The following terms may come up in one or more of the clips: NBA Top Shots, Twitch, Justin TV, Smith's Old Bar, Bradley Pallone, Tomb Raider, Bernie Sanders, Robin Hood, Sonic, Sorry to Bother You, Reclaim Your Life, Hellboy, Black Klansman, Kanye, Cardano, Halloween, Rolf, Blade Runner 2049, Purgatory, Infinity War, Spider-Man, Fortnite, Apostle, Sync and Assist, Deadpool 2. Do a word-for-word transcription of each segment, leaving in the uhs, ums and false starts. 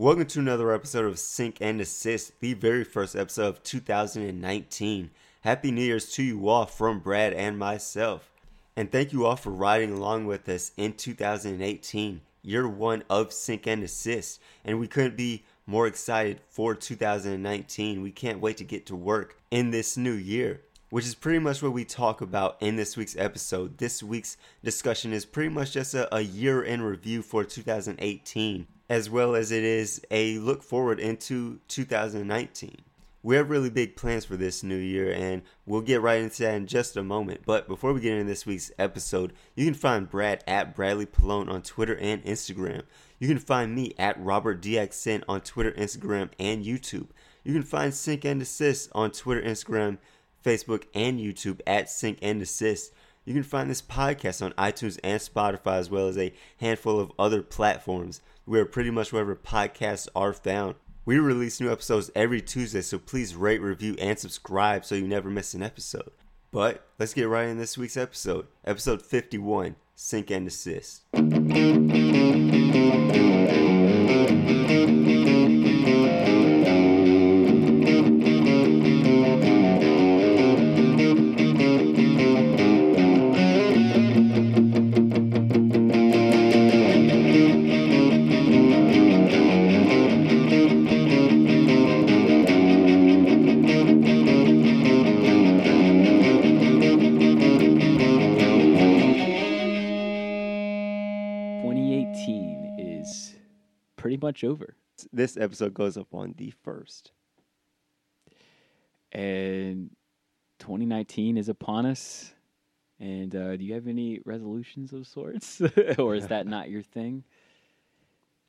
Welcome to another episode of Sync and Assist, the very first episode of two thousand nineteen. Happy New Year's to you all from Brad and myself. And thank you all for riding along with us in two thousand eighteen, year one of Sync and Assist. And we couldn't be more excited for two thousand nineteen. We can't wait to get to work in this new year, which is pretty much what we talk about in this week's episode. This week's discussion is pretty much just a, a year in review for two thousand eighteen, as well as it is a look forward into two thousand nineteen. We have really big plans for this new year, and we'll get right into that in just a moment. But before we get into this week's episode, you can find Brad at Bradley Pallone on Twitter and Instagram. You can find me at Robert D Accent on Twitter, Instagram, and YouTube. You can find Sync and Assist on Twitter, Instagram, Facebook, and YouTube at Sync and Assist. You can find this podcast on iTunes and Spotify, as well as a handful of other platforms. We are pretty much wherever podcasts are found. We release new episodes every Tuesday, so please rate, review, and subscribe so you never miss an episode. But let's get right in this week's episode, episode fifty-one, Sync and Assist. Much over. This episode goes up on the first, and twenty nineteen is upon us. And uh, do you have any resolutions of sorts, or is that not your thing?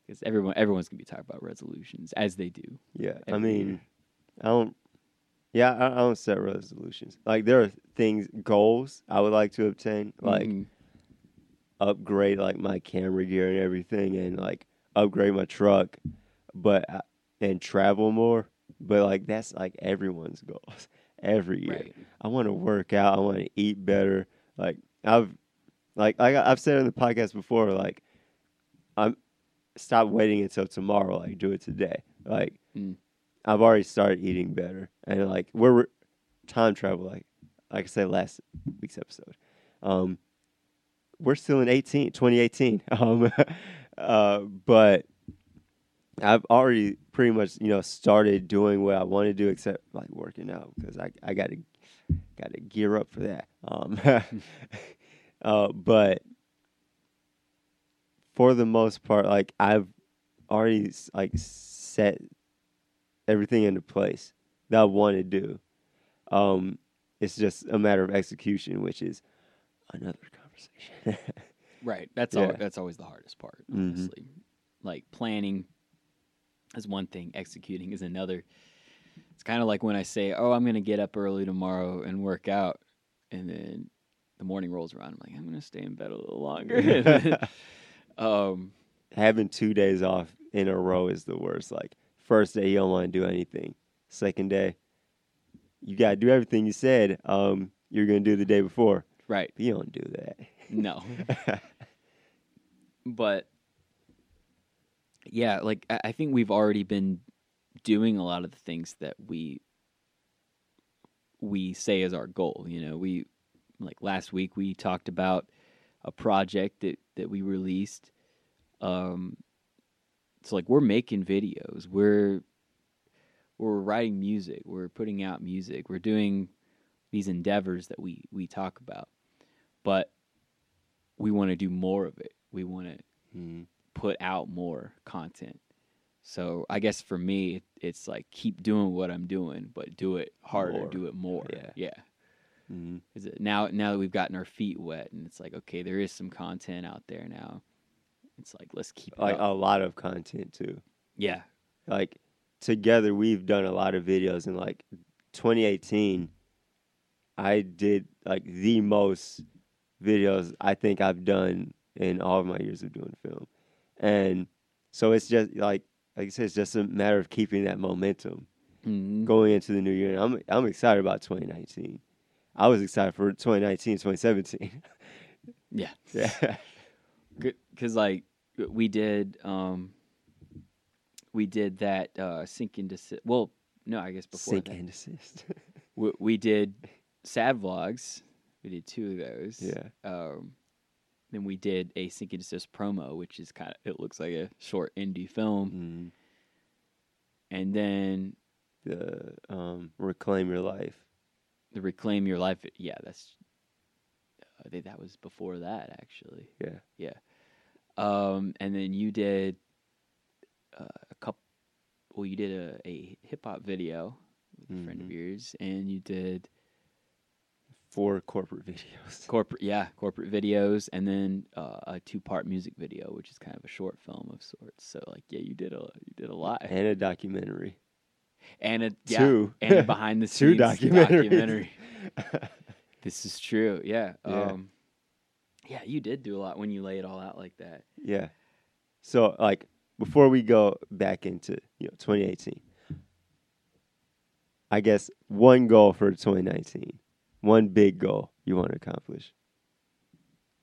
Because everyone, everyone's gonna be talking about resolutions as they do. Yeah, I mean, year. I don't. Yeah, I, I don't set resolutions. Like there are things, goals I would like to obtain, like mm. upgrade like my camera gear and everything, and like. upgrade my truck, but and travel more. But like that's like everyone's goals every year. Right. I want to work out. I want to eat better. Like I've like I, I've said on the podcast before. Like I'm stop waiting until tomorrow. Like do it today. Like mm. I've already started eating better. And like we're re- time travel. Like like I said last week's episode. Um, we're still in eighteen, twenty eighteen. Um. Uh, but I've already pretty much, you know, started doing what I want to do, except like working out, because I, I gotta, gotta gear up for that. Um, uh, but for the most part, like I've already like set everything into place that I want to do. Um, it's just a matter of execution, which is another conversation. Right, that's yeah. all. That's always the hardest part, honestly. Mm-hmm. Like planning is one thing, executing is another. It's kind of like when I say, "Oh, I'm gonna get up early tomorrow and work out," and then the morning rolls around. I'm like, "I'm gonna stay in bed a little longer." um, Having two days off in a row is the worst. Like first day, you don't want to do anything. Second day, you gotta do everything you said um, you're gonna do the day before. Right, but you don't do that. No. But, yeah, like, I, I think we've already been doing a lot of the things that we we say is our goal. You know, we, like, last week we talked about a project that, that we released. Um, it's like we're making videos. We're, we're writing music. We're putting out music. We're doing these endeavors that we, we talk about. But we want to do more of it. We want to mm. put out more content. So I guess for me, it's like keep doing what I'm doing, but do it harder, more. do it more. Yeah. yeah. Mm-hmm. Is it now? Now that we've gotten our feet wet, and it's like okay, there is some content out there now. It's like let's keep it like up. A lot of content too. Yeah. Like together, we've done a lot of videos, and like twenty eighteen, I did like the most videos I think I've done in all of my years of doing film. And so it's just like like I said, it's just a matter of keeping that momentum mm-hmm. going into the new year. And I'm I'm excited about twenty nineteen. I was excited for twenty nineteen, twenty seventeen. yeah. Yeah. Because like we did um, we did that uh, Sync and Desist. Well, no, I guess before Sync that. Sync and Desist. we, we did Sad Vlogs. We did two of those. Yeah. Um, then we did a Sync and Desist promo, which is kind of, it looks like a short indie film. Mm. And then the um, Reclaim Your Life. The Reclaim Your Life. Yeah, that's. I think that was before that, actually. Yeah. Yeah. Um, and then you did uh, a couple. Well, you did a, a hip hop video with mm-hmm. a friend of yours, and you did four corporate videos. Corporate, yeah, corporate videos, and then uh, a two part music video, which is kind of a short film of sorts. So, like, yeah, you did a you did a lot, and a documentary, and a yeah, two and a behind the scenes two documentaries. documentary. This is true, yeah. Yeah. Um, yeah, you did do a lot when you lay it all out like that. Yeah. So, like, before we go back into, you know, twenty eighteen, I guess one goal for twenty nineteen, one big goal you want to accomplish.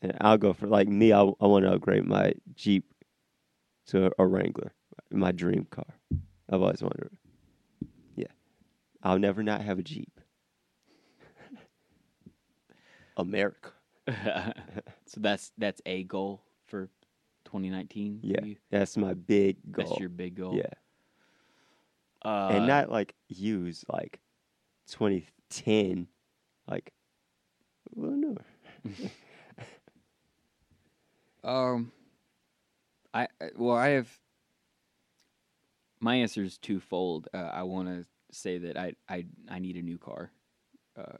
And I'll go for, like, me, I, I want to upgrade my Jeep to a Wrangler, my dream car. I've always wondered. Yeah. I'll never not have a Jeep. America. So that's that's a goal for twenty nineteen. Yeah, you? That's my big goal. That's your big goal. Yeah, uh, and not like use like twenty ten, like a little newer. um, I well, I have my answer is twofold. Uh, I want to say that I I I need a new car, uh,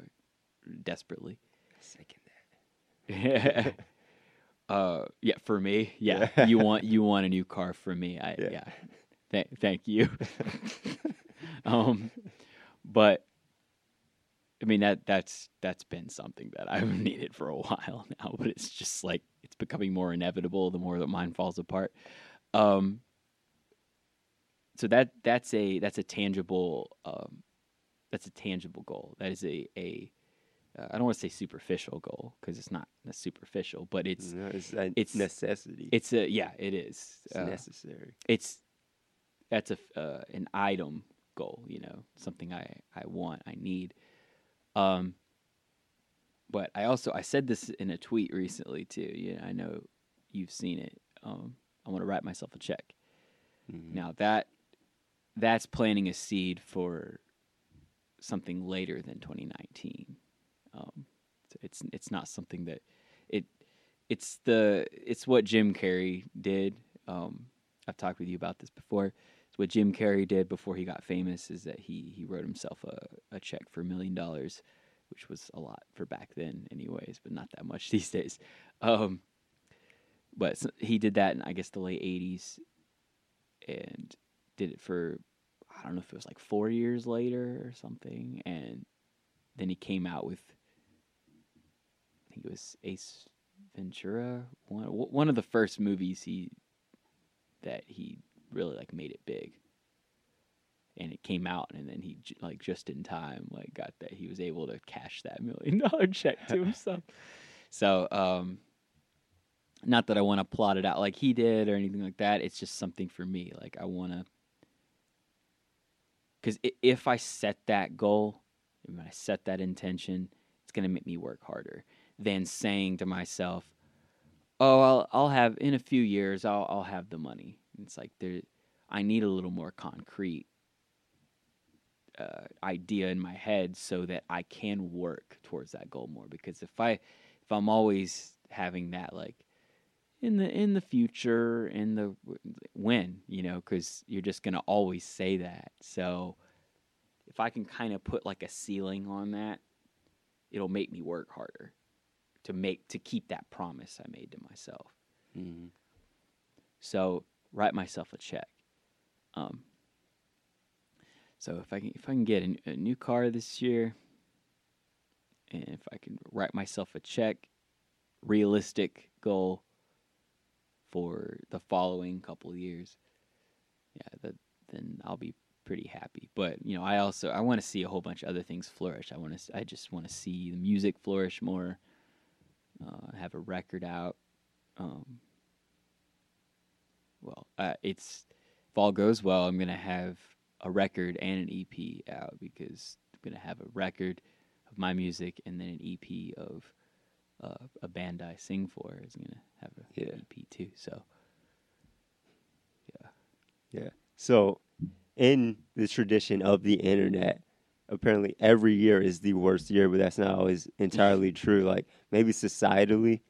desperately. Second that. Yeah. Uh, yeah, for me. Yeah. yeah. You want you want a new car for me. I yeah. yeah. Th- thank you. um but I mean that that's that's been something that I've needed for a while now, but it's just like it's becoming more inevitable the more that mine falls apart. Um so that that's a that's a tangible um that's a tangible goal. That is a a Uh, I don't want to say superficial goal because it's not superficial, but it's no, it's, a it's necessity. It's a yeah, it is. It's uh, necessary. It's that's a uh, an item goal, you know, something I, I want, I need. Um, but I also I said this in a tweet recently too. Yeah, I know you've seen it. Um, I want to write myself a check. Mm-hmm. Now that that's planting a seed for something later than twenty nineteen. Um, it's it's not something that it it's the it's what Jim Carrey did. Um, I've talked with you about this before. It's what Jim Carrey did before he got famous is that he he wrote himself a, a check for a million dollars, which was a lot for back then, anyways, but not that much these days. Um, but he did that in I guess the late eighties, and did it for I don't know if it was like four years later or something, and then he came out with. I think it was Ace Ventura, one one of the first movies he that he really like made it big, and it came out, and then he like just in time like got that he was able to cash that million dollar check to himself. So, um, not that I want to plot it out like he did or anything like that. It's just something for me. Like I want to, because if I set that goal, when I set that intention, it's gonna make me work harder than saying to myself, "Oh, I'll I'll have in a few years, I'll I'll have the money." And it's like there, I need a little more concrete uh, idea in my head so that I can work towards that goal more. Because if I if I'm always having that like in the in the future, in the when, you know, because you're just gonna always say that. So if I can kind of put like a ceiling on that, it'll make me work harder to make to keep that promise I made to myself. Mm-hmm. So write myself a check. Um, so if I can if I can get a, a new car this year, and if I can write myself a check, realistic goal for the following couple of years, yeah, that, then I'll be pretty happy. But you know, I also I want to see a whole bunch of other things flourish. I want to I just want to see the music flourish more. Uh, have a record out. Um, well, uh, it's if all goes well, I'm going to have a record and an E P out, because I'm going to have a record of my music and then an E P of uh, a band I sing for is going to have an yeah. E P too. So, yeah. Yeah. So, in the tradition of the internet, apparently every year is the worst year, but that's not always entirely true. Like, maybe societally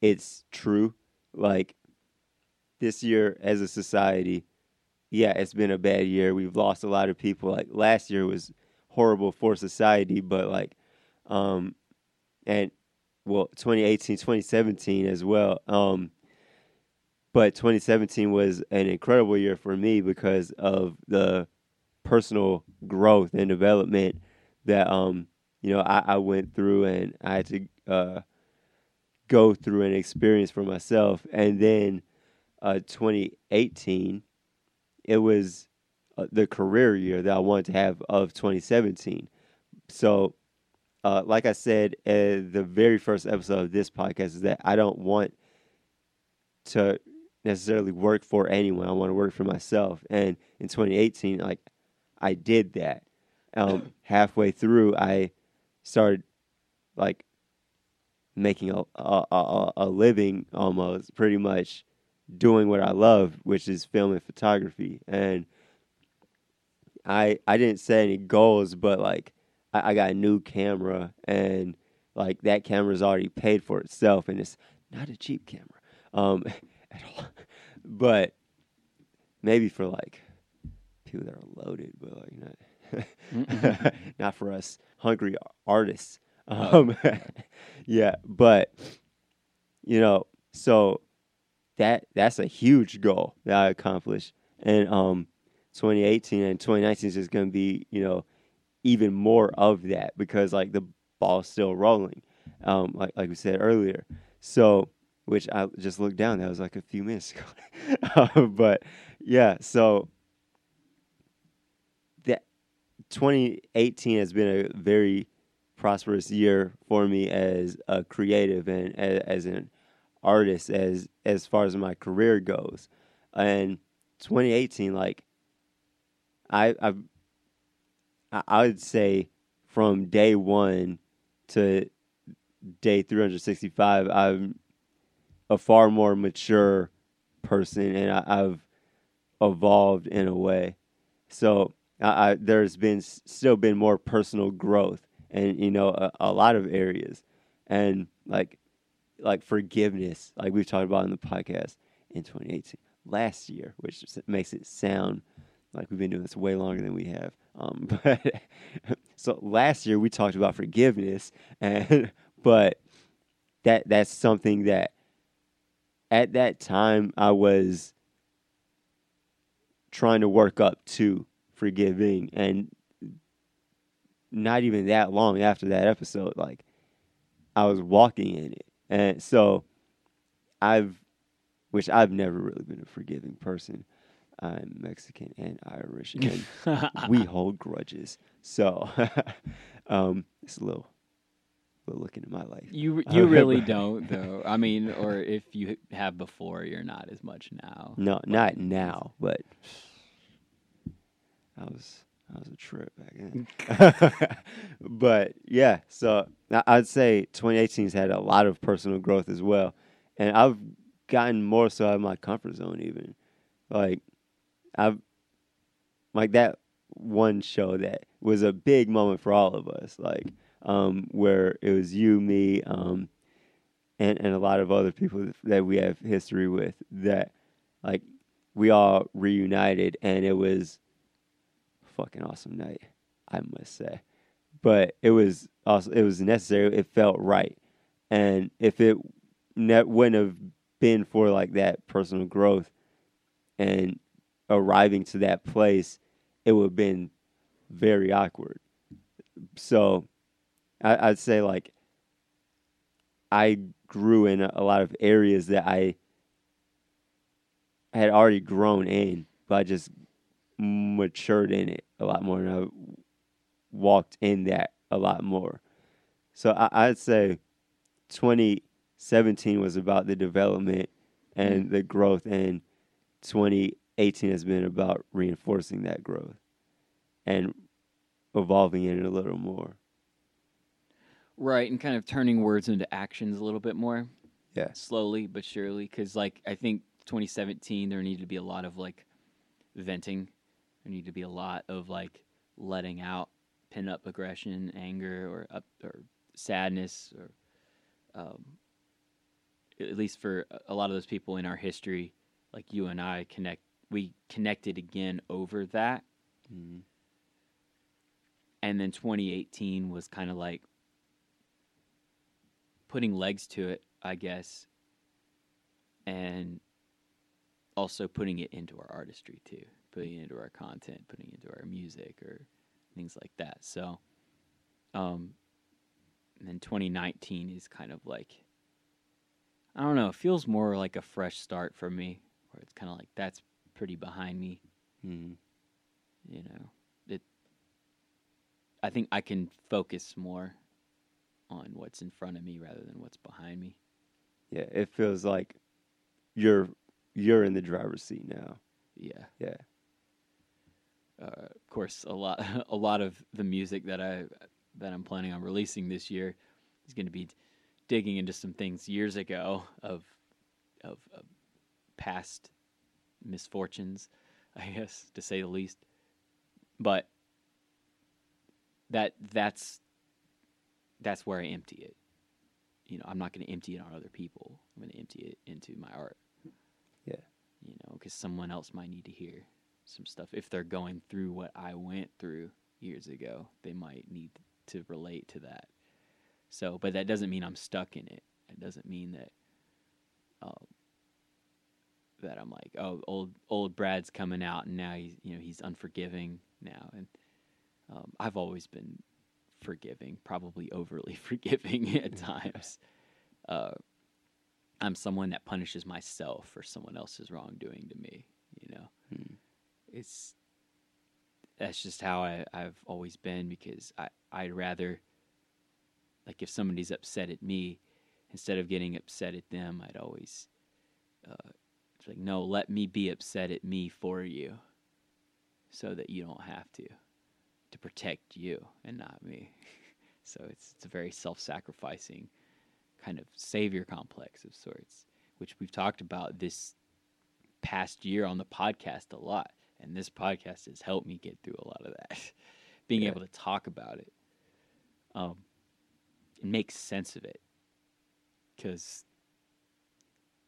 it's true. Like, this year as a society, yeah, it's been a bad year. We've lost a lot of people. Like, last year was horrible for society, but, like, um, and, well, twenty eighteen, twenty seventeen as well. Um, but twenty seventeen was an incredible year for me because of the personal growth and development that, um, you know, I, I went through and I had to uh, go through and experience for myself. And then uh, twenty eighteen, it was uh, the career year that I wanted to have of twenty seventeen. So, uh, like I said, uh, the very first episode of this podcast is that I don't want to necessarily work for anyone. I want to work for myself. And in twenty eighteen, like, I did that. Um, halfway through, I started, like, making a, a, a, a living almost, pretty much, doing what I love, which is film and photography. And I I didn't set any goals, but, like, I, I got a new camera, and, like, that camera's already paid for itself, and it's not a cheap camera um, at all. But maybe for, like, people that are loaded, but, like, not, not for us hungry artists. Um, yeah, but, you know, so... That that's a huge goal that I accomplished. And um, twenty eighteen and twenty nineteen is just going to be, you know, even more of that, because, like, the ball's still rolling, um, like like we said earlier. So, which I just looked down. That was, like, a few minutes ago. uh, but, yeah, so that twenty eighteen has been a very prosperous year for me as a creative and as, as an artist, as as far as my career goes. And twenty eighteen, like, I I I would say from day one to day three hundred sixty-five, I'm a far more mature person, and I, I've evolved in a way. So I, I, there's been still been more personal growth, and, you know, a, a lot of areas, and like. Like forgiveness, like we've talked about in the podcast in twenty eighteen, last year, which makes it sound like we've been doing this way longer than we have. Um, but so last year we talked about forgiveness, and but that that's something that at that time I was trying to work up to forgiving, and not even that long after that episode, like I was walking in it. And so I've, which I've never really been a forgiving person. I'm Mexican and Irish, and we hold grudges. So um, it's a little, little look into my life. You you um, really don't, though. I mean, or if you have before, you're not as much now. No, but not now, but I was, I was a trip back then. But, yeah, so... I'd say twenty eighteen's had a lot of personal growth as well. And I've gotten more so out of my comfort zone even. Like, I've, like that one show that was a big moment for all of us, like, um, where it was you, me, um, and, and a lot of other people that we have history with, that, like, we all reunited, and it was a fucking awesome night, I must say. But it was also, it was necessary. It felt right. And if it ne- wouldn't have been for, like, that personal growth and arriving to that place, it would have been very awkward. So I- I'd say, like, I grew in a-, a lot of areas that I had already grown in, but I just matured in it a lot more than I walked in that a lot more. So I, I'd say twenty seventeen was about the development and mm. the growth, and twenty eighteen has been about reinforcing that growth and evolving it a little more. Right, and kind of turning words into actions a little bit more. Yeah. Slowly but surely, because, like, I think twenty seventeen, there needed to be a lot of, like, venting. There needed to be a lot of, like, letting out, pent-up aggression, anger, or up, or sadness, or um, at least for a lot of those people in our history, like you and I connect, we connected again over that. Mm-hmm. And then twenty eighteen was kind of like putting legs to it, I guess, and also putting it into our artistry too, putting it into our content, putting it into our music or things like that. So, um, and then twenty nineteen is kind of like, I don't know, it feels more like a fresh start for me, where it's kind of like, that's pretty behind me. Mm-hmm. You know, it, I think I can focus more on what's in front of me rather than what's behind me. Yeah, it feels like you're you're in the driver's seat now. Yeah, yeah. Uh, of course, a lot a lot of the music that I that I'm planning on releasing this year is going to be digging into some things years ago of of, of past misfortunes, I guess, to say the least. But that that's. That's where I empty it. You know, I'm not going to empty it on other people. I'm going to empty it into my art. Yeah. You know, because someone else might need to hear some stuff. If they're going through what I went through years ago, they might need to relate to that. So, but that doesn't mean I'm stuck in it. It doesn't mean that um, that I'm like, oh, old old Brad's coming out and now he's, you know, he's unforgiving now. And um, I've always been forgiving, probably overly forgiving at times. Uh, I'm someone that punishes myself for someone else's wrongdoing to me. You know, hmm. it's that's just how I, I've always been, because I, I'd rather, like, if somebody's upset at me, instead of getting upset at them, I'd always uh, it's like, no, let me be upset at me for you, so that you don't have to. To protect you and not me. So it's it's a very self-sacrificing kind of savior complex of sorts, which we've talked about this past year on the podcast a lot, and this podcast has helped me get through a lot of that. Being yeah. able to talk about it, um, and make sense of it, because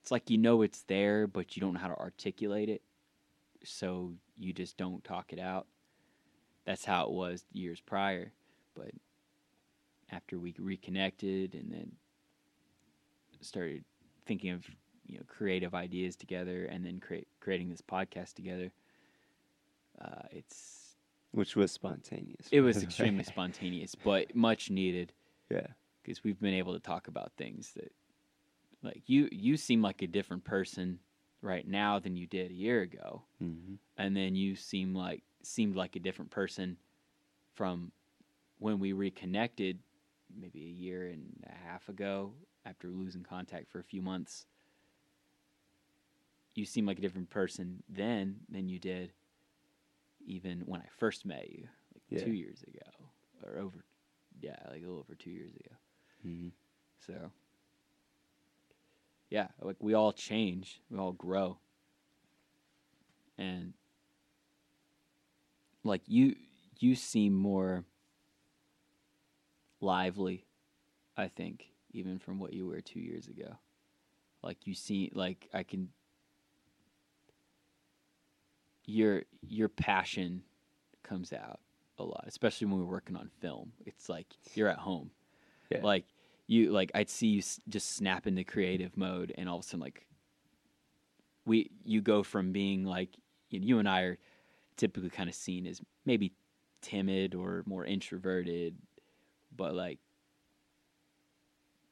it's like, you know, it's there, but you don't know how to articulate it, so you just don't talk it out. That's how it was years prior, but after we reconnected and then started thinking of, you know, creative ideas together, and then create, creating this podcast together, uh, it's which was spontaneous. It was extremely spontaneous, but much needed. Yeah, because we've been able to talk about things that, like, you you seem like a different person right now than you did a year ago, mm-hmm. and then you seem like. seemed like a different person from when we reconnected maybe a year and a half ago after losing contact for a few months. You seem like a different person then than you did even when I first met you, like yeah. two years ago or over. Yeah, like a little over two years ago. Mm-hmm. So, yeah, like we all change, we all grow. And like you, you seem more lively, I think, even from what you were two years ago. Like you see, like I can, your your passion comes out a lot, especially when we're working on film. It's like you're at home, yeah. like you, like I'd see you just snap into creative mode, and all of a sudden, like we, you go from being like you and I are. Typically kind of seen as maybe timid or more introverted, but like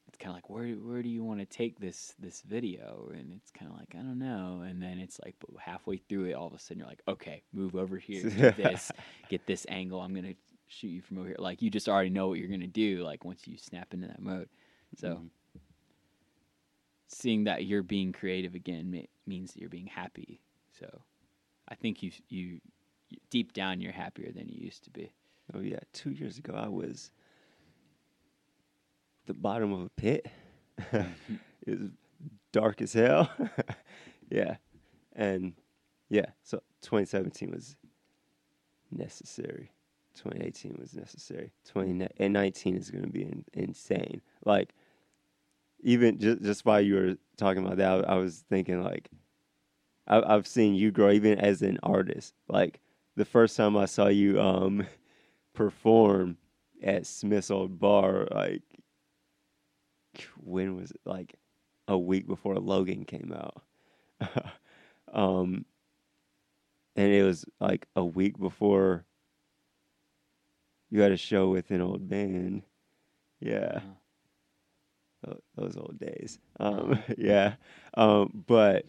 it's kind of like where where do you want to take this this video, and it's kind of like I don't know, and then it's like but halfway through it all of a sudden you're like, okay, move over here, do this, get this angle, I'm gonna shoot you from over here. Like you just already know what you're gonna do, like once you snap into that mode. So mm-hmm. seeing that you're being creative again means that you're being happy, so I think you you deep down you're happier than you used to be. Oh yeah, two years ago I was the bottom of a pit. It was dark as hell. Yeah, and yeah, so twenty seventeen was necessary. twenty eighteen was necessary. twenty nineteen is going to be in, insane. Like, even just just while you were talking about that, I, I was thinking, like, I, I've seen you grow even as an artist. Like, the first time I saw you um, perform at Smith's Old Bar, like, when was it? Like, a week before Logan came out. um, and it was, like, a week before... You had a show with an old band. Yeah. Wow. Those old days. Um, yeah. Um, but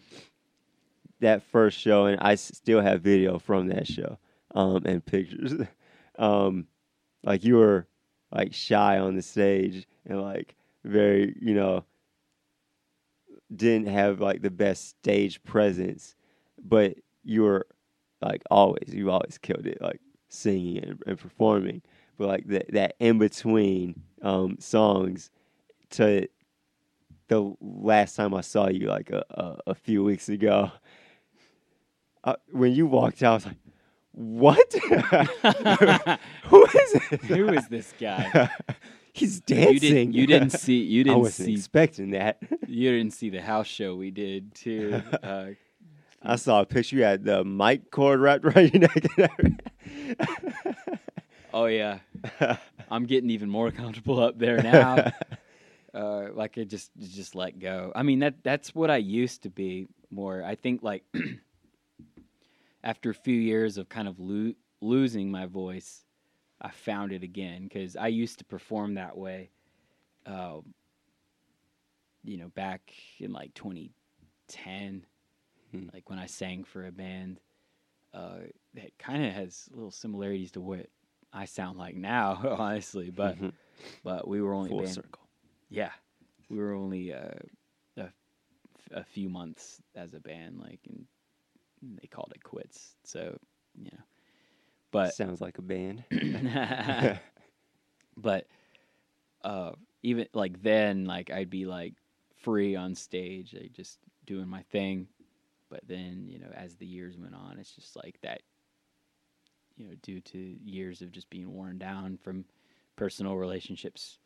that first show, and I still have video from that show um, and pictures. um, like you were like shy on the stage and like very, you know, didn't have like the best stage presence, but you were like always, you always killed it. Like singing and, and performing. But like that, that in between um, songs to the last time I saw you, like a, a, a few weeks ago, I, when you walked out, I was like, "What? Who is it? Who is this guy? He's dancing." You didn't, you didn't see. You didn't. I wasn't see, expecting that. You didn't see the house show we did too. Uh, I saw a picture. You had the mic cord wrapped around your neck. Oh, yeah. I'm getting even more comfortable up there now. Uh, like, I just just let go. I mean, that that's what I used to be more. I think, like, after a few years of kind of lo- losing my voice, I found it again. Because I used to perform that way, uh, you know, back in, like, twenty ten. Like when I sang for a band, uh, that kind of has little similarities to what I sound like now, honestly. But mm-hmm. but we were only full band, circle. Yeah, we were only uh, a, a few months as a band, like, and they called it quits. So you know, but sounds like a band. But uh, even like then, like I'd be like free on stage, like just doing my thing. But then, you know, as the years went on, it's just like that, you know, due to years of just being worn down from personal relationships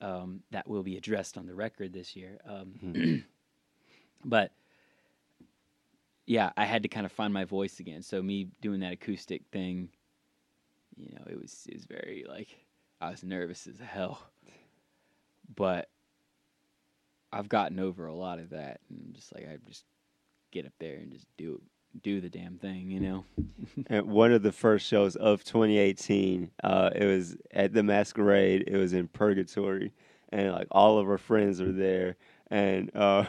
um, that will be addressed on the record this year. Um, mm-hmm. But, yeah, I had to kind of find my voice again. So me doing that acoustic thing, you know, it was, it was very, like, I was nervous as hell. But I've gotten over a lot of that. And I'm just like, I just... get up there and just do do the damn thing, you know. And one of the first shows of twenty eighteen, uh, it was at the Masquerade. It was in Purgatory, and like all of our friends were there, and uh,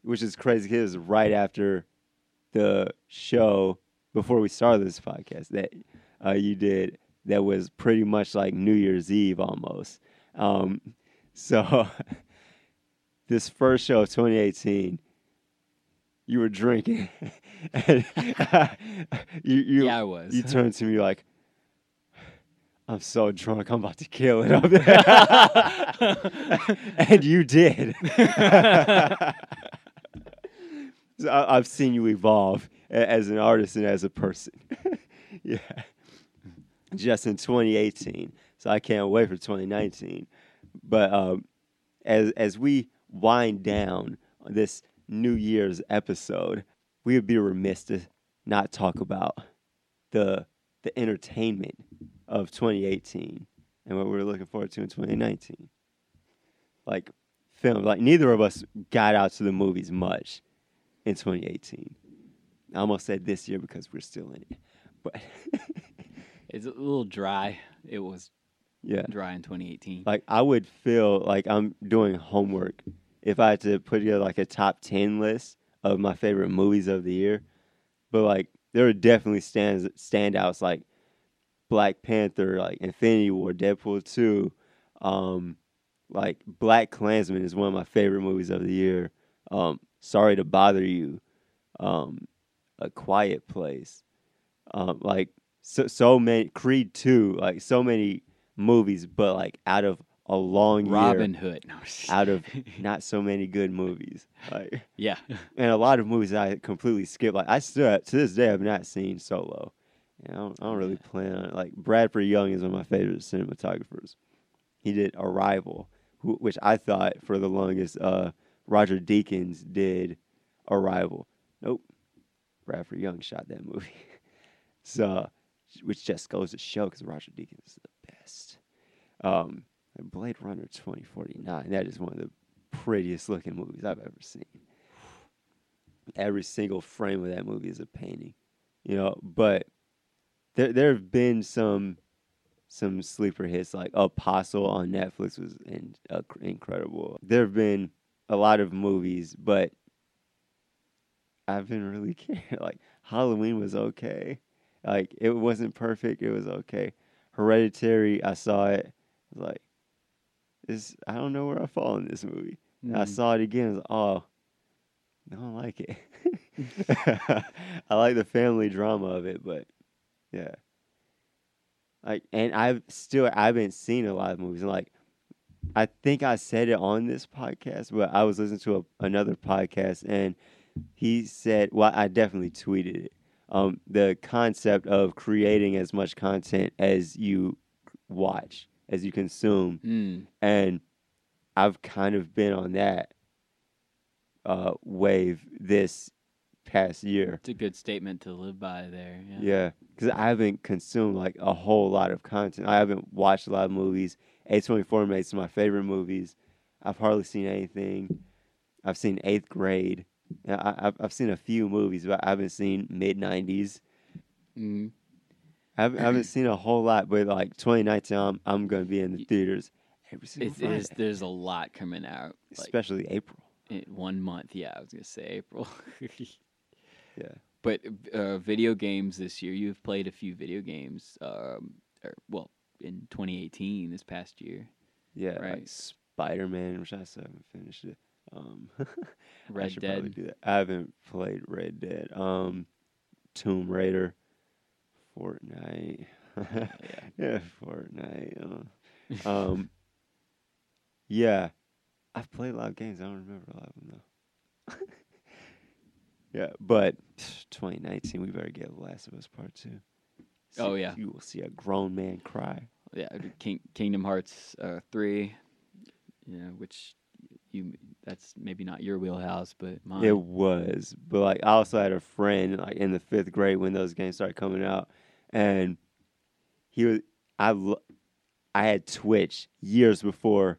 which is crazy because it was right after the show before we started this podcast that uh, you did. That was pretty much like New Year's Eve almost. Um, so this first show of twenty eighteen. You were drinking. And, uh, you, you, yeah, I was. You turned to me like, "I'm so drunk, I'm about to kill it up there." And you did. So I, I've seen you evolve as an artist and as a person. Yeah. Just in twenty eighteen. So I can't wait for twenty nineteen. But um, as as we wind down this New Year's episode, we would be remiss to not talk about the the entertainment of twenty eighteen and what we were looking forward to in twenty nineteen. Like film, like neither of us got out to the movies much in twenty eighteen. I almost said this year because we're still in it, but it's a little dry. It was yeah dry in twenty eighteen. Like I would feel like I'm doing homework. If I had to put together like a top ten list of my favorite movies of the year, but like there are definitely stands standouts like Black Panther, like Infinity War, Deadpool two, um, like Black Klansman is one of my favorite movies of the year. Um, Sorry to Bother You, um, A Quiet Place. Um, like so, so many Creed two, like so many movies, but like out of a long year, Robin Hood, no, out of not so many good movies. Like, yeah, and a lot of movies I completely skip. Like I still to this day have not seen Solo. And I don't, I don't really yeah. plan on it. Like Bradford Young is one of my favorite cinematographers. He did Arrival, who, which I thought for the longest uh, Roger Deakins did Arrival. Nope, Bradford Young shot that movie. So, which just goes to show because Roger Deakins is the best. Um, Blade Runner twenty forty-nine. That is one of the prettiest looking movies I've ever seen. Every single frame of that movie is a painting, you know. But there, there have been some, some sleeper hits like Apostle on Netflix was in, uh, incredible. There have been a lot of movies, but I've been really caring. Like Halloween was okay. Like, it wasn't perfect. It was okay. Hereditary, I saw it. I was like, this, I don't know where I fall in this movie. Mm. And I saw it again. I was like, oh, I don't like it. I like the family drama of it, but, yeah. Like, and I've still, I haven't seen a lot of movies. And like, I think I said it on this podcast, but I was listening to a, another podcast, and he said, well, I definitely tweeted it. Um, the concept of creating as much content as you watch, as you consume. Mm. And I've kind of been on that uh, wave this past year. It's a good statement to live by there. Yeah, because yeah, I haven't consumed like a whole lot of content. I haven't watched a lot of movies. A twenty-four made some of my favorite movies. I've hardly seen anything. I've seen Eighth Grade. I, I've I've seen a few movies, but I haven't seen mid nineties. Mm. I haven't, I haven't seen a whole lot, but like twenty nineteen, I'm, I'm going to be in the theaters every single Friday. Is, there's a lot coming out, like, especially April. It, one month, yeah, I was going to say April. Yeah, but uh, video games this year. You've played a few video games. Um, or, well, in twenty eighteen, this past year. Yeah, right. Like Spider-Man, which I still haven't finished it. Um, Red I should Dead. Probably do that. I haven't played Red Dead. Um, Tomb Raider, Fortnite. yeah. yeah, Fortnite. Uh, um, yeah, I've played a lot of games. I don't remember a lot of them though. Yeah, but twenty nineteen, we better get Last of Us Part Two. So oh yeah, you will see a grown man cry. Yeah, King, Kingdom Hearts uh, three. Yeah, which. You, that's maybe not your wheelhouse, but mine. It was, but like I also had a friend like in the fifth grade when those games started coming out, and he was I. Lo- I had Twitch years before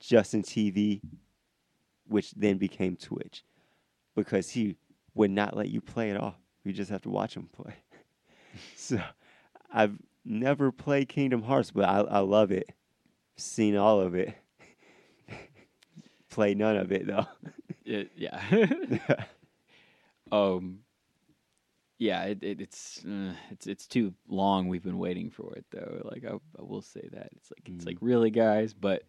Justin T V, which then became Twitch, because he would not let you play at all. You just have to watch him play. So I've never played Kingdom Hearts, but I, I love it. Seen all of it. Play none of it though. It, yeah. um. Yeah. It, it, it's uh, it's it's too long. We've been waiting for it though. Like I, I will say that it's like it's mm. like really guys, but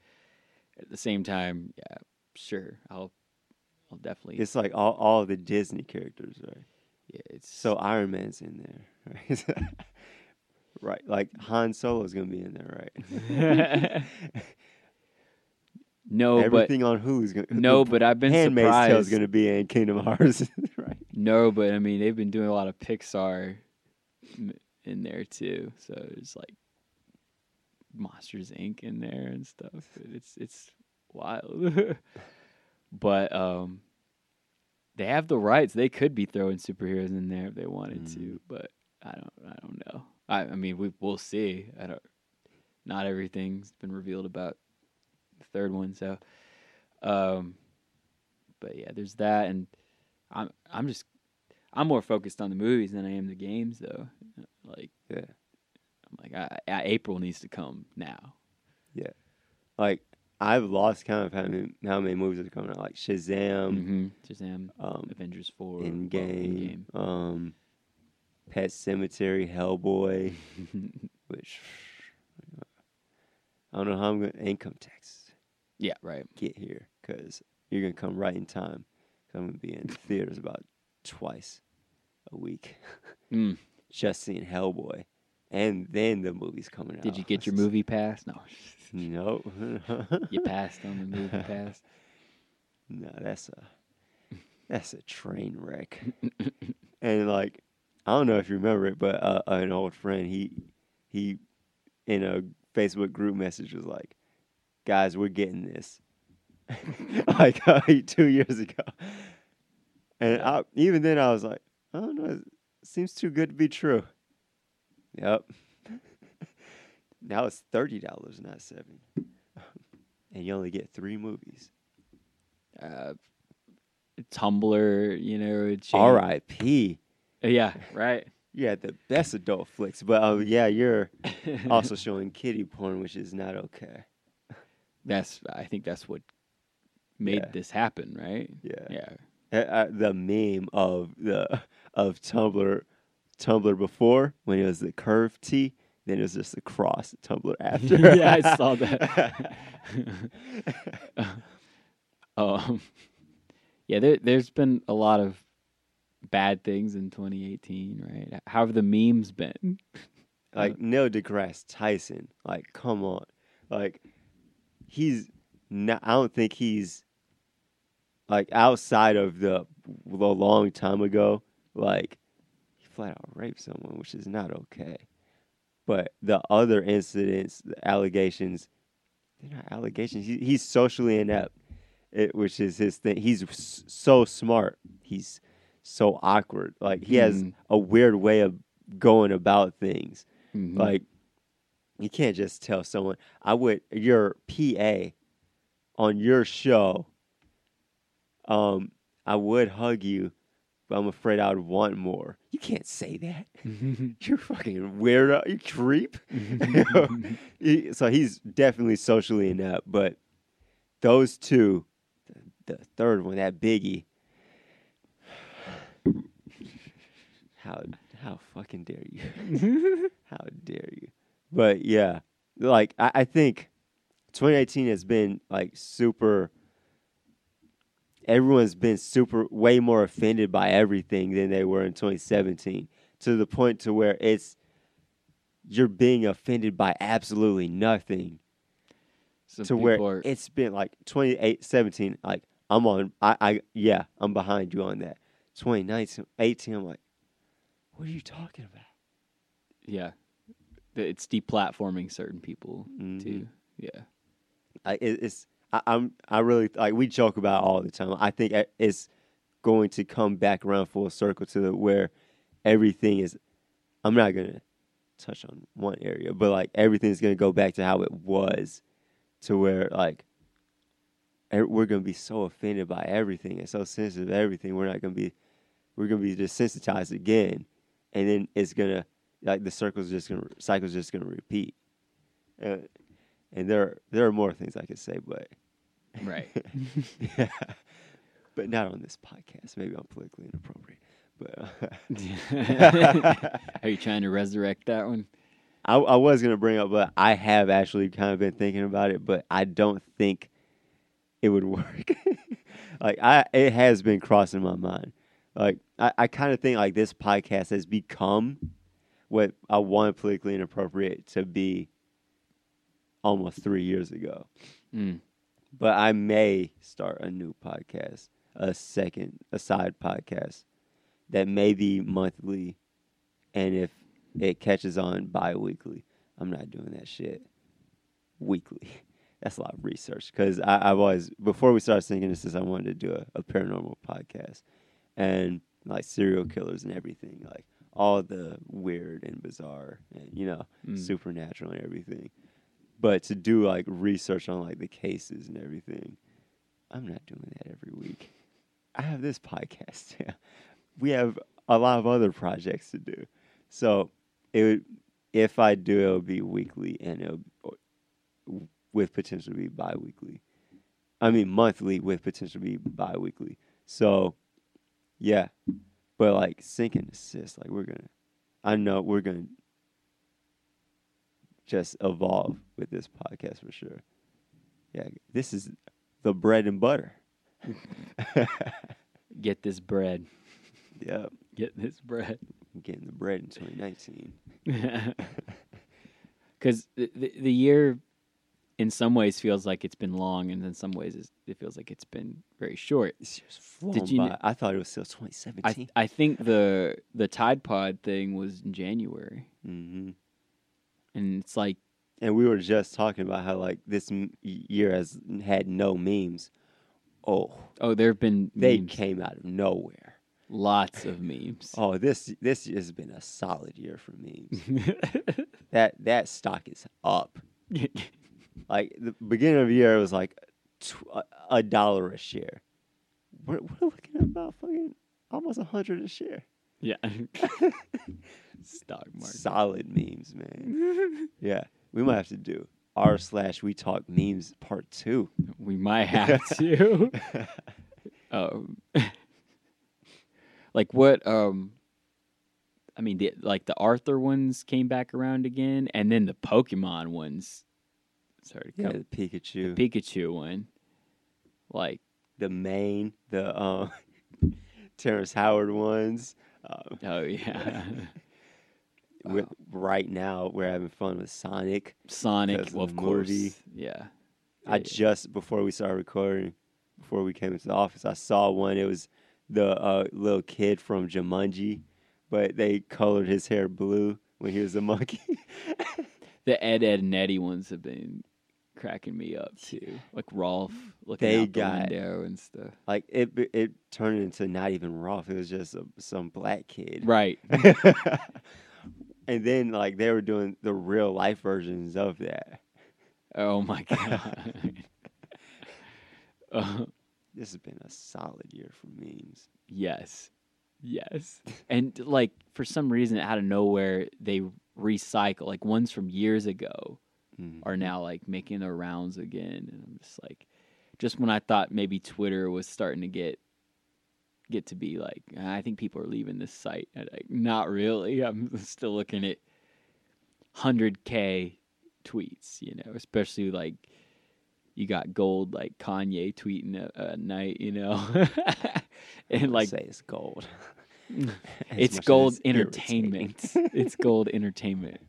at the same time, yeah, sure. I'll I'll definitely. It's like all all the Disney characters, right? Yeah. It's so Iron Man's in there, right? Right. Like Han Solo's gonna be in there, right? No, everything but, on Hulu's going. No, but I've been Handmaid's surprised. Handmaid's Tale's going to be in Kingdom Hearts, right? No, but I mean they've been doing a lot of Pixar in there too, so there's like Monsters Incorporated in there and stuff. It's it's wild, but um, they have the rights. They could be throwing superheroes in there if they wanted mm. to, but I don't. I don't know. I, I mean we we'll see. I don't. Not everything's been revealed about the third one, so um but yeah, there's that, and i'm i'm just i'm more focused on the movies than I am the games though. Like yeah, I'm like I, I, April needs to come now. Yeah, like I've lost count of how many how many movies are coming out, like Shazam, mm-hmm. Shazam, um Avengers four, in-game, well, um Pet Sematary, Hellboy, which I don't know how I'm going to income tax. Yeah, right. Get here, because you're going to come right in time. Cause I'm going to be in theaters about twice a week. Mm. Just seeing Hellboy. And then the movie's coming out. Did you get your movie pass? No. No. You passed on the movie pass? No, that's a that's a train wreck. And like, I don't know if you remember it, but uh, an old friend, he he in a Facebook group message was like, "Guys, we're getting this." Like uh, two years ago. And I, even then I was like, I don't know, it seems too good to be true. Yep. Now it's thirty dollars, not seven. And you only get three movies. Uh, Tumblr, you know. R I P Yeah, right. Yeah, the best adult flicks. But uh, yeah, you're also showing kiddie porn, which is not okay. That's. I think that's what made yeah. this happen, right? Yeah. Yeah. Uh, the meme of the of Tumblr. Tumblr before, when it was the curved T, then it was just the cross Tumblr after. Yeah, I saw that. um, yeah, there, there's been a lot of bad things in twenty eighteen, right? How have the memes been? Like Neil deGrasse Tyson, like, come on. Like, he's not, I don't think he's, like, outside of the, the long time ago, like, flat out rape someone, which is not okay. But the other incidents, the allegations, they're not allegations. He, he's socially inept, it, which is his thing. He's so smart. He's so awkward. Like, he mm. has a weird way of going about things. Mm-hmm. Like, you can't just tell someone, I would, your P A on your show, um, I would hug you, but I'm afraid I would want more. You can't say that. Mm-hmm. You're fucking weirdo. You creep. Mm-hmm. You know? So he's definitely socially inept. But those two, the, the third one, that Biggie, how how fucking dare you? How dare you? But yeah, like I, I think twenty eighteen has been like super. Everyone's been super, way more offended by everything than they were in twenty seventeen, to the point to where it's, you're being offended by absolutely nothing. Some to where are... it's been like twenty seventeen, like, I'm on, I, I, yeah, I'm behind you on that. twenty nineteen, eighteen, I'm like, what are you talking about? Yeah. It's deplatforming certain people, mm-hmm. too. Yeah. I, it, it's, I, I'm. I really like. We joke about it all the time. I think it's going to come back around full circle to the, where everything is. I'm not gonna touch on one area, but like everything's gonna go back to how it was, to where like we're gonna be so offended by everything and so sensitive to everything. We're not gonna be. We're gonna be desensitized again, and then it's gonna like the circle's just gonna cycle's just gonna repeat. Uh, And there, there are more things I could say, but right, yeah, but not on this podcast. Maybe I'm politically inappropriate. But are you trying to resurrect that one? I, I was gonna bring up, but I have actually kind of been thinking about it, but I don't think it would work. Like I, it has been crossing my mind. Like I, I kind of think like this podcast has become what I want politically inappropriate to be. Almost three years ago. Mm. But I may start a new podcast, a second, a side podcast that may be monthly. And if it catches on bi-weekly, I'm not doing that shit weekly. That's a lot of research. Because I've always, before we started thinking this, I wanted to do a, a paranormal podcast. And like serial killers and everything. Like all the weird and bizarre and, you know, mm. supernatural and everything. But to do, like, research on, like, the cases and everything, I'm not doing that every week. I have this podcast. Yeah. We have a lot of other projects to do. So it would, if I do, it would be weekly, and it would, with potential to be bi-weekly. I mean, monthly with potential to be bi-weekly. So, yeah. But, like, Sync and Assist, like, we're going to, I know we're going to, just evolve with this podcast for sure. Yeah, this is the bread and butter. Get this bread. Yeah. Get this bread. Getting the bread in twenty nineteen. Because the, the, the year in some ways feels like it's been long, and in some ways it feels like it's been very short. It's just flown Did you by. Kn- I thought it was still twenty seventeen. I, I think the the Tide Pod thing was in January. Mm-hmm. And it's like... And we were just talking about how, like, this m- year has had no memes. Oh. Oh, there have been They memes. Came out of nowhere. Lots of memes. Oh, this this has been a solid year for memes. that that stock is up. Like, the beginning of the year, it was like tw- a dollar a share. We're, we're looking at about fucking almost a hundred a share. Yeah. Stock market. Solid memes, man. Yeah. We might have to do r slash we talk memes part two. We might have to. um, like what? Um, I mean, the, like the Arthur ones came back around again, and then the Pokemon ones. Sorry, to yeah, come, the Pikachu, the Pikachu one. Like the main, the uh, Terrence Howard ones. Um, oh yeah. Wow. Right now, we're having fun with Sonic. Sonic, well, of course. Yeah. I yeah. just, before we started recording, before we came into the office, I saw one. It was the uh, little kid from Jumanji, but they colored his hair blue when he was a monkey. The Ed, Ed, and Eddie ones have been cracking me up, too. Like Rolf looking they out got, the window and stuff. Like, it it turned into not even Rolf. It was just a, some black kid. Right. And then, like, they were doing the real-life versions of that. Oh, my God. uh, this has been a solid year for memes. Yes. Yes. And, like, for some reason, out of nowhere, they recycle. Like, ones from years ago mm-hmm. are now, like, making their rounds again. And I'm just like, just when I thought maybe Twitter was starting to get, get to be like, I think people are leaving this site. Like, not really. I'm still looking at one hundred K tweets, you know, especially like you got gold, like Kanye tweeting a, a night, you know, and like say it's gold. It's gold entertainment. It's gold entertainment.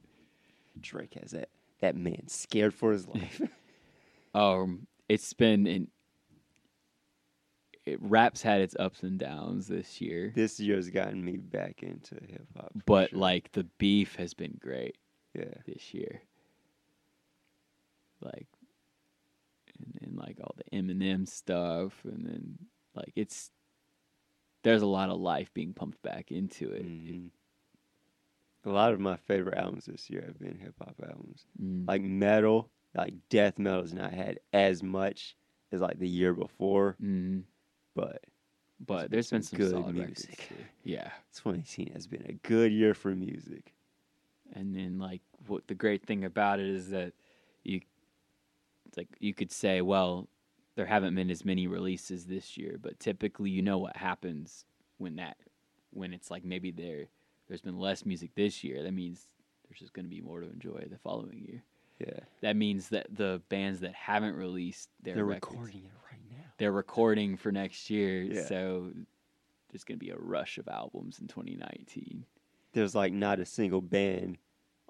Drake has that. That man scared for his life. um, it's been an It, rap's had its ups and downs this year. This year's gotten me back into hip hop. But sure. Like the beef has been great. Yeah. This year. Like and then like all the Eminem stuff and then like it's there's a lot of life being pumped back into it. Mm-hmm. A lot of my favorite albums this year have been hip hop albums. Mm-hmm. Like metal, like death metal has not had as much as like the year before. Mm-hmm. But but there's been some, been some good solid music. Yeah. twenty eighteen has been a good year for music. And then like what the great thing about it is that you like you could say, well, there haven't been as many releases this year, but typically you know what happens when that when it's like maybe there there's been less music this year. That means there's just going to be more to enjoy the following year. Yeah. That means that the bands that haven't released their they're records, recording it right now. They're recording for next year, yeah. So there's going to be a rush of albums in twenty nineteen. There's like not a single band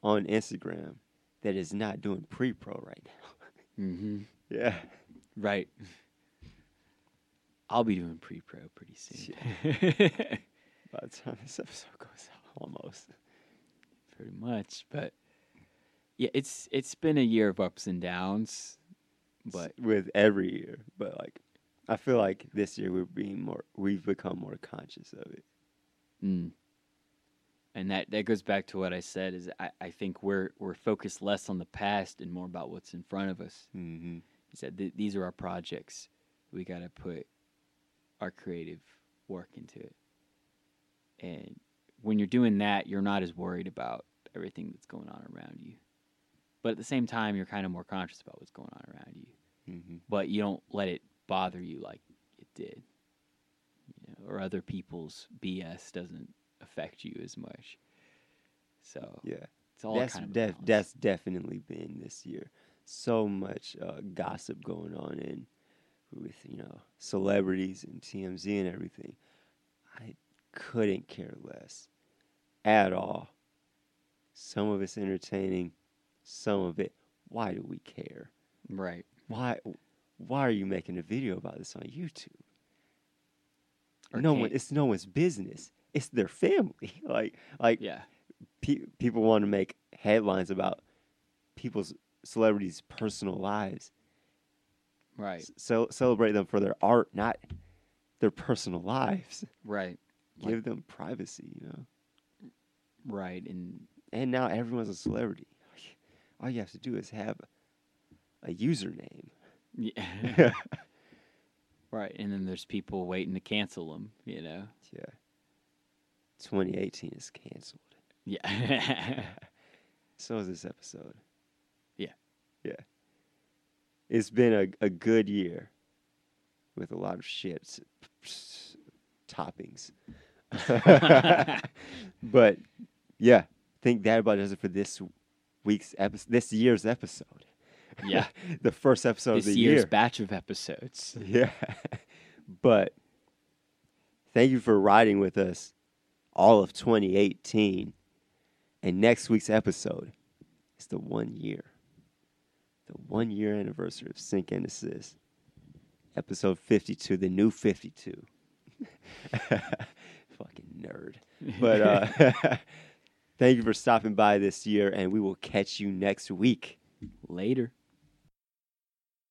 on Instagram that is not doing pre-pro right now. Mm-hmm. Yeah. Right. I'll be doing pre-pro pretty soon. Yeah. By the time this episode goes out, almost. Pretty much, but... Yeah, it's it's been a year of ups and downs, but with every year. But like, I feel like this year we're being more, we've become more conscious of it. Mm. And that, that goes back to what I said is I, I think we're we're focused less on the past and more about what's in front of us. Mm-hmm. He said th- these are our projects. We got to put our creative work into it. And when you're doing that, you're not as worried about everything that's going on around you. But at the same time, you're kind of more conscious about what's going on around you. Mm-hmm. But you don't let it bother you like it did. You know, or other people's B S doesn't affect you as much. So yeah, it's all that's kind of def- that's definitely been this year. So much uh, gossip going on in with you know celebrities and T M Z and everything. I couldn't care less at all. Some of it's entertaining, some of it, why do we care? Right. Why why are you making a video about this on YouTube? Or no one, it's no one's business. It's their family. Like like yeah. pe- people want to make headlines about people's celebrities' personal lives. Right. So celebrate them for their art, not their personal lives. Right. Give like, them privacy, you know. Right. And and now everyone's a celebrity. All you have to do is have a username. Yeah. Right. And then there's people waiting to cancel them, you know. Yeah. twenty eighteen is canceled. Yeah. So is this episode. Yeah. Yeah. It's been a, a good year with a lot of shit toppings. But, yeah, I think that about does it for this week's episode, this year's episode. Yeah. The first episode this of the year. This year's batch of episodes. Yeah. But thank you for riding with us all of twenty eighteen. And next week's episode is the one year. The one-year anniversary of Sync and Assist, episode fifty-two, the new fifty-two. Fucking nerd. But uh, thank you for stopping by this year, and we will catch you next week. Later.